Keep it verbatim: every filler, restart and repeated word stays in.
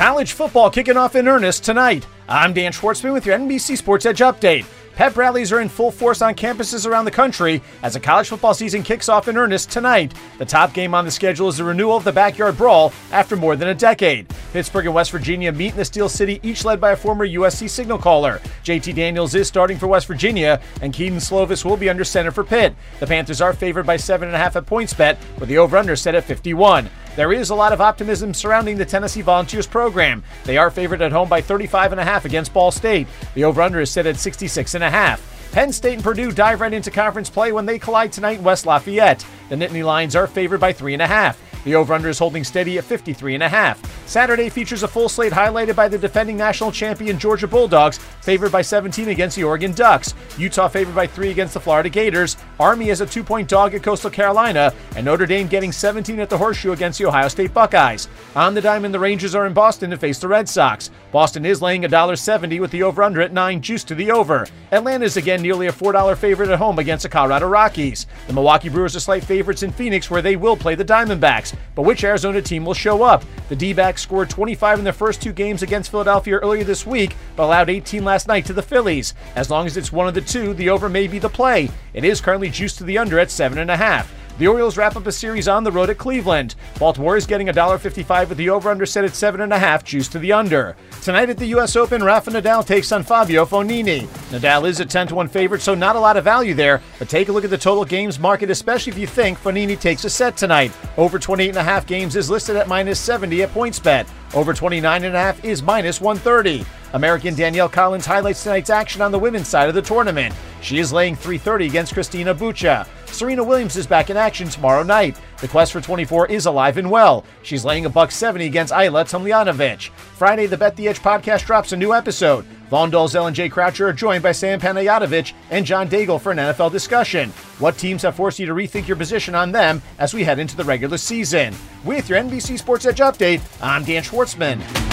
College football kicking off in earnest tonight. I'm Dan Schwartzman with your N B C Sports Edge update. Pep rallies are in full force on campuses around the country as the college football season kicks off in earnest tonight. The top game on the schedule is the renewal of the Backyard Brawl after more than a decade. Pittsburgh and West Virginia meet in the Steel City, each led by a former U S C signal caller. J T Daniels is starting for West Virginia, and Keaton Slovis will be under center for Pitt. The Panthers are favored by seven point five at PointsBet, with the over-under set at fifty-one. There is a lot of optimism surrounding the Tennessee Volunteers program. They are favored at home by thirty-five and a half against Ball State. The over-under is set at sixty-six and a half. Penn State and Purdue dive right into conference play when they collide tonight in West Lafayette. The Nittany Lions are favored by three and a half. The over-under is holding steady at fifty-three and a half. Saturday features a full slate highlighted by the defending national champion Georgia Bulldogs, favored by seventeen against the Oregon Ducks. Utah favored by three against the Florida Gators. Army as a two-point dog at Coastal Carolina, and Notre Dame getting seventeen at the Horseshoe against the Ohio State Buckeyes. On the diamond, the Rangers are in Boston to face the Red Sox. Boston is laying one dollar seventy with the over-under at nine, juice to the over. Atlanta is again nearly a four dollar favorite at home against the Colorado Rockies. The Milwaukee Brewers are slight favorites in Phoenix, where they will play the Diamondbacks. But which Arizona team will show up? The D-backs scored twenty-five in their first two games against Philadelphia earlier this week, but allowed eighteen last night to the Phillies. As long as it's one of the two, the over may be the play. It is currently juiced to the under at seven point five. The Orioles wrap up a series on the road at Cleveland. Baltimore is getting one dollar fifty-five with the over-under set at seven point five, juice to the under. Tonight at the U S Open, Rafa Nadal takes on Fabio Fognini. Nadal is a ten to one favorite, so not a lot of value there, but take a look at the total games market, especially if you think Fognini takes a set tonight. Over twenty-eight and a half games is listed at minus seventy at PointsBet. Over twenty-nine and a half is minus one thirty. American Danielle Collins highlights tonight's action on the women's side of the tournament. She is laying three thirty against Christina Buccia. Serena Williams is back in action tomorrow night. The quest for twenty-four is alive and well. She's laying a buck seventy against Isla Tomljanovic. Friday, the Bet the Edge podcast drops a new episode. Von Dole's Ellen, Jay Croucher are joined by Sam Panayotovich and John Daigle for an N F L discussion. What teams have forced you to rethink your position on them as we head into the regular season? With your N B C Sports Edge update, I'm Dan Schwartzman.